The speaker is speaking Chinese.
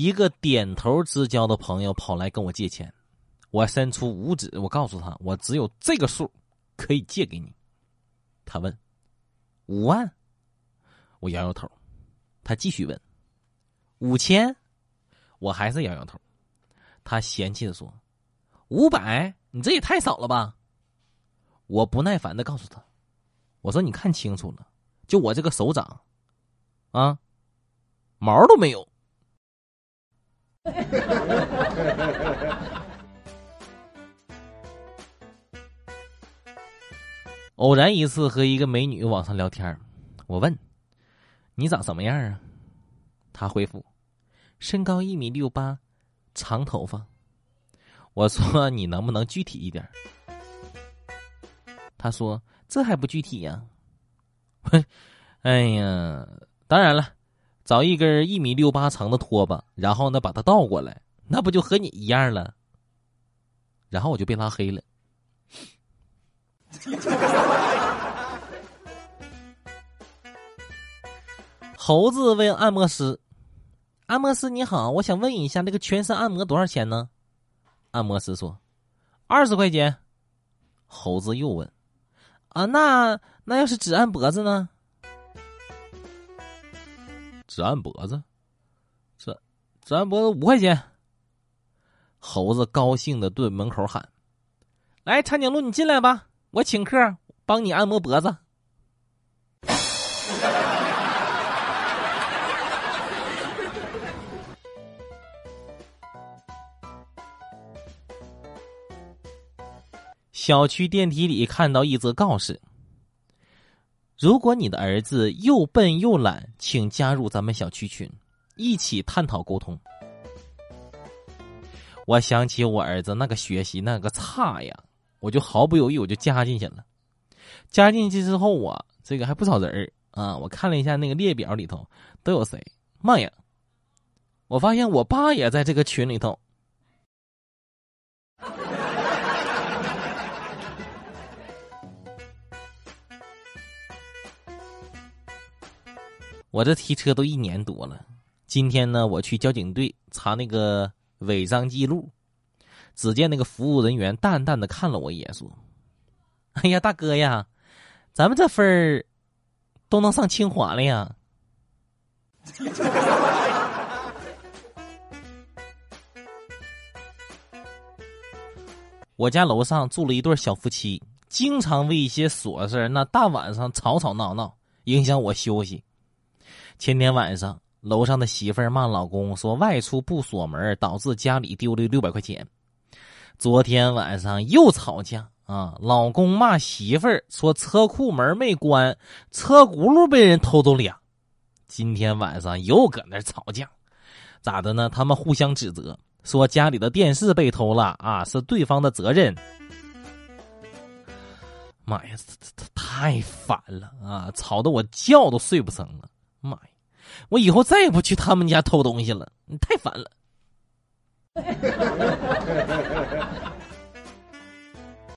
一个点头之交的朋友跑来跟我借钱，我伸出五指，我告诉他我只有这个数可以借给你。他问5万，我摇摇头。他继续问5000，我还是摇摇头。他嫌弃的说500，你这也太少了吧。我不耐烦的告诉他，我说你看清楚了，就我这个手掌啊，毛都没有。偶然一次和一个美女网上聊天，我问你长什么样啊，她回复身高1.68米，长头发。我说你能不能具体一点，她说这还不具体呀。哎呀，当然了，找一根1.68米长的拖把，然后呢把它倒过来，那不就和你一样了。然后我就被拉黑了。猴子问按摩师，按摩师你好，我想问一下这个全身按摩多少钱呢？按摩师说20块钱。猴子又问啊，那要是只按脖子呢？只按脖子，只按脖子5块钱。猴子高兴的对门口喊：“来，长颈鹿，你进来吧，我请客，帮你按摩脖子。”小区电梯里看到一则告示。如果你的儿子又笨又懒，请加入咱们小区群，一起探讨沟通。我想起我儿子那个学习那个差呀，我就毫不犹豫我就加进去了。加进去之后啊，这个还不少人啊，我看了一下那个列表里头都有谁，妈呀！我发现我爸也在这个群里头。我这提车都1年多了，今天呢，我去交警队查那个违章记录，只见那个服务人员淡淡的看了我一眼，说：“哎呀，大哥呀，咱们这分儿都能上清华了呀。”我家楼上住了一对小夫妻，经常为一些琐事那大晚上吵吵闹闹，影响我休息。前天晚上，楼上的媳妇儿骂老公说外出不锁门，导致家里丢了600块钱。昨天晚上又吵架啊，老公骂媳妇儿说车库门没关，车轱辘被人偷走俩。今天晚上又搁那吵架，咋的呢？他们互相指责，说家里的电视被偷了啊，是对方的责任。妈呀，这太烦了啊！吵得我觉都睡不成了。妈呀！我以后再也不去他们家偷东西了，你太烦了。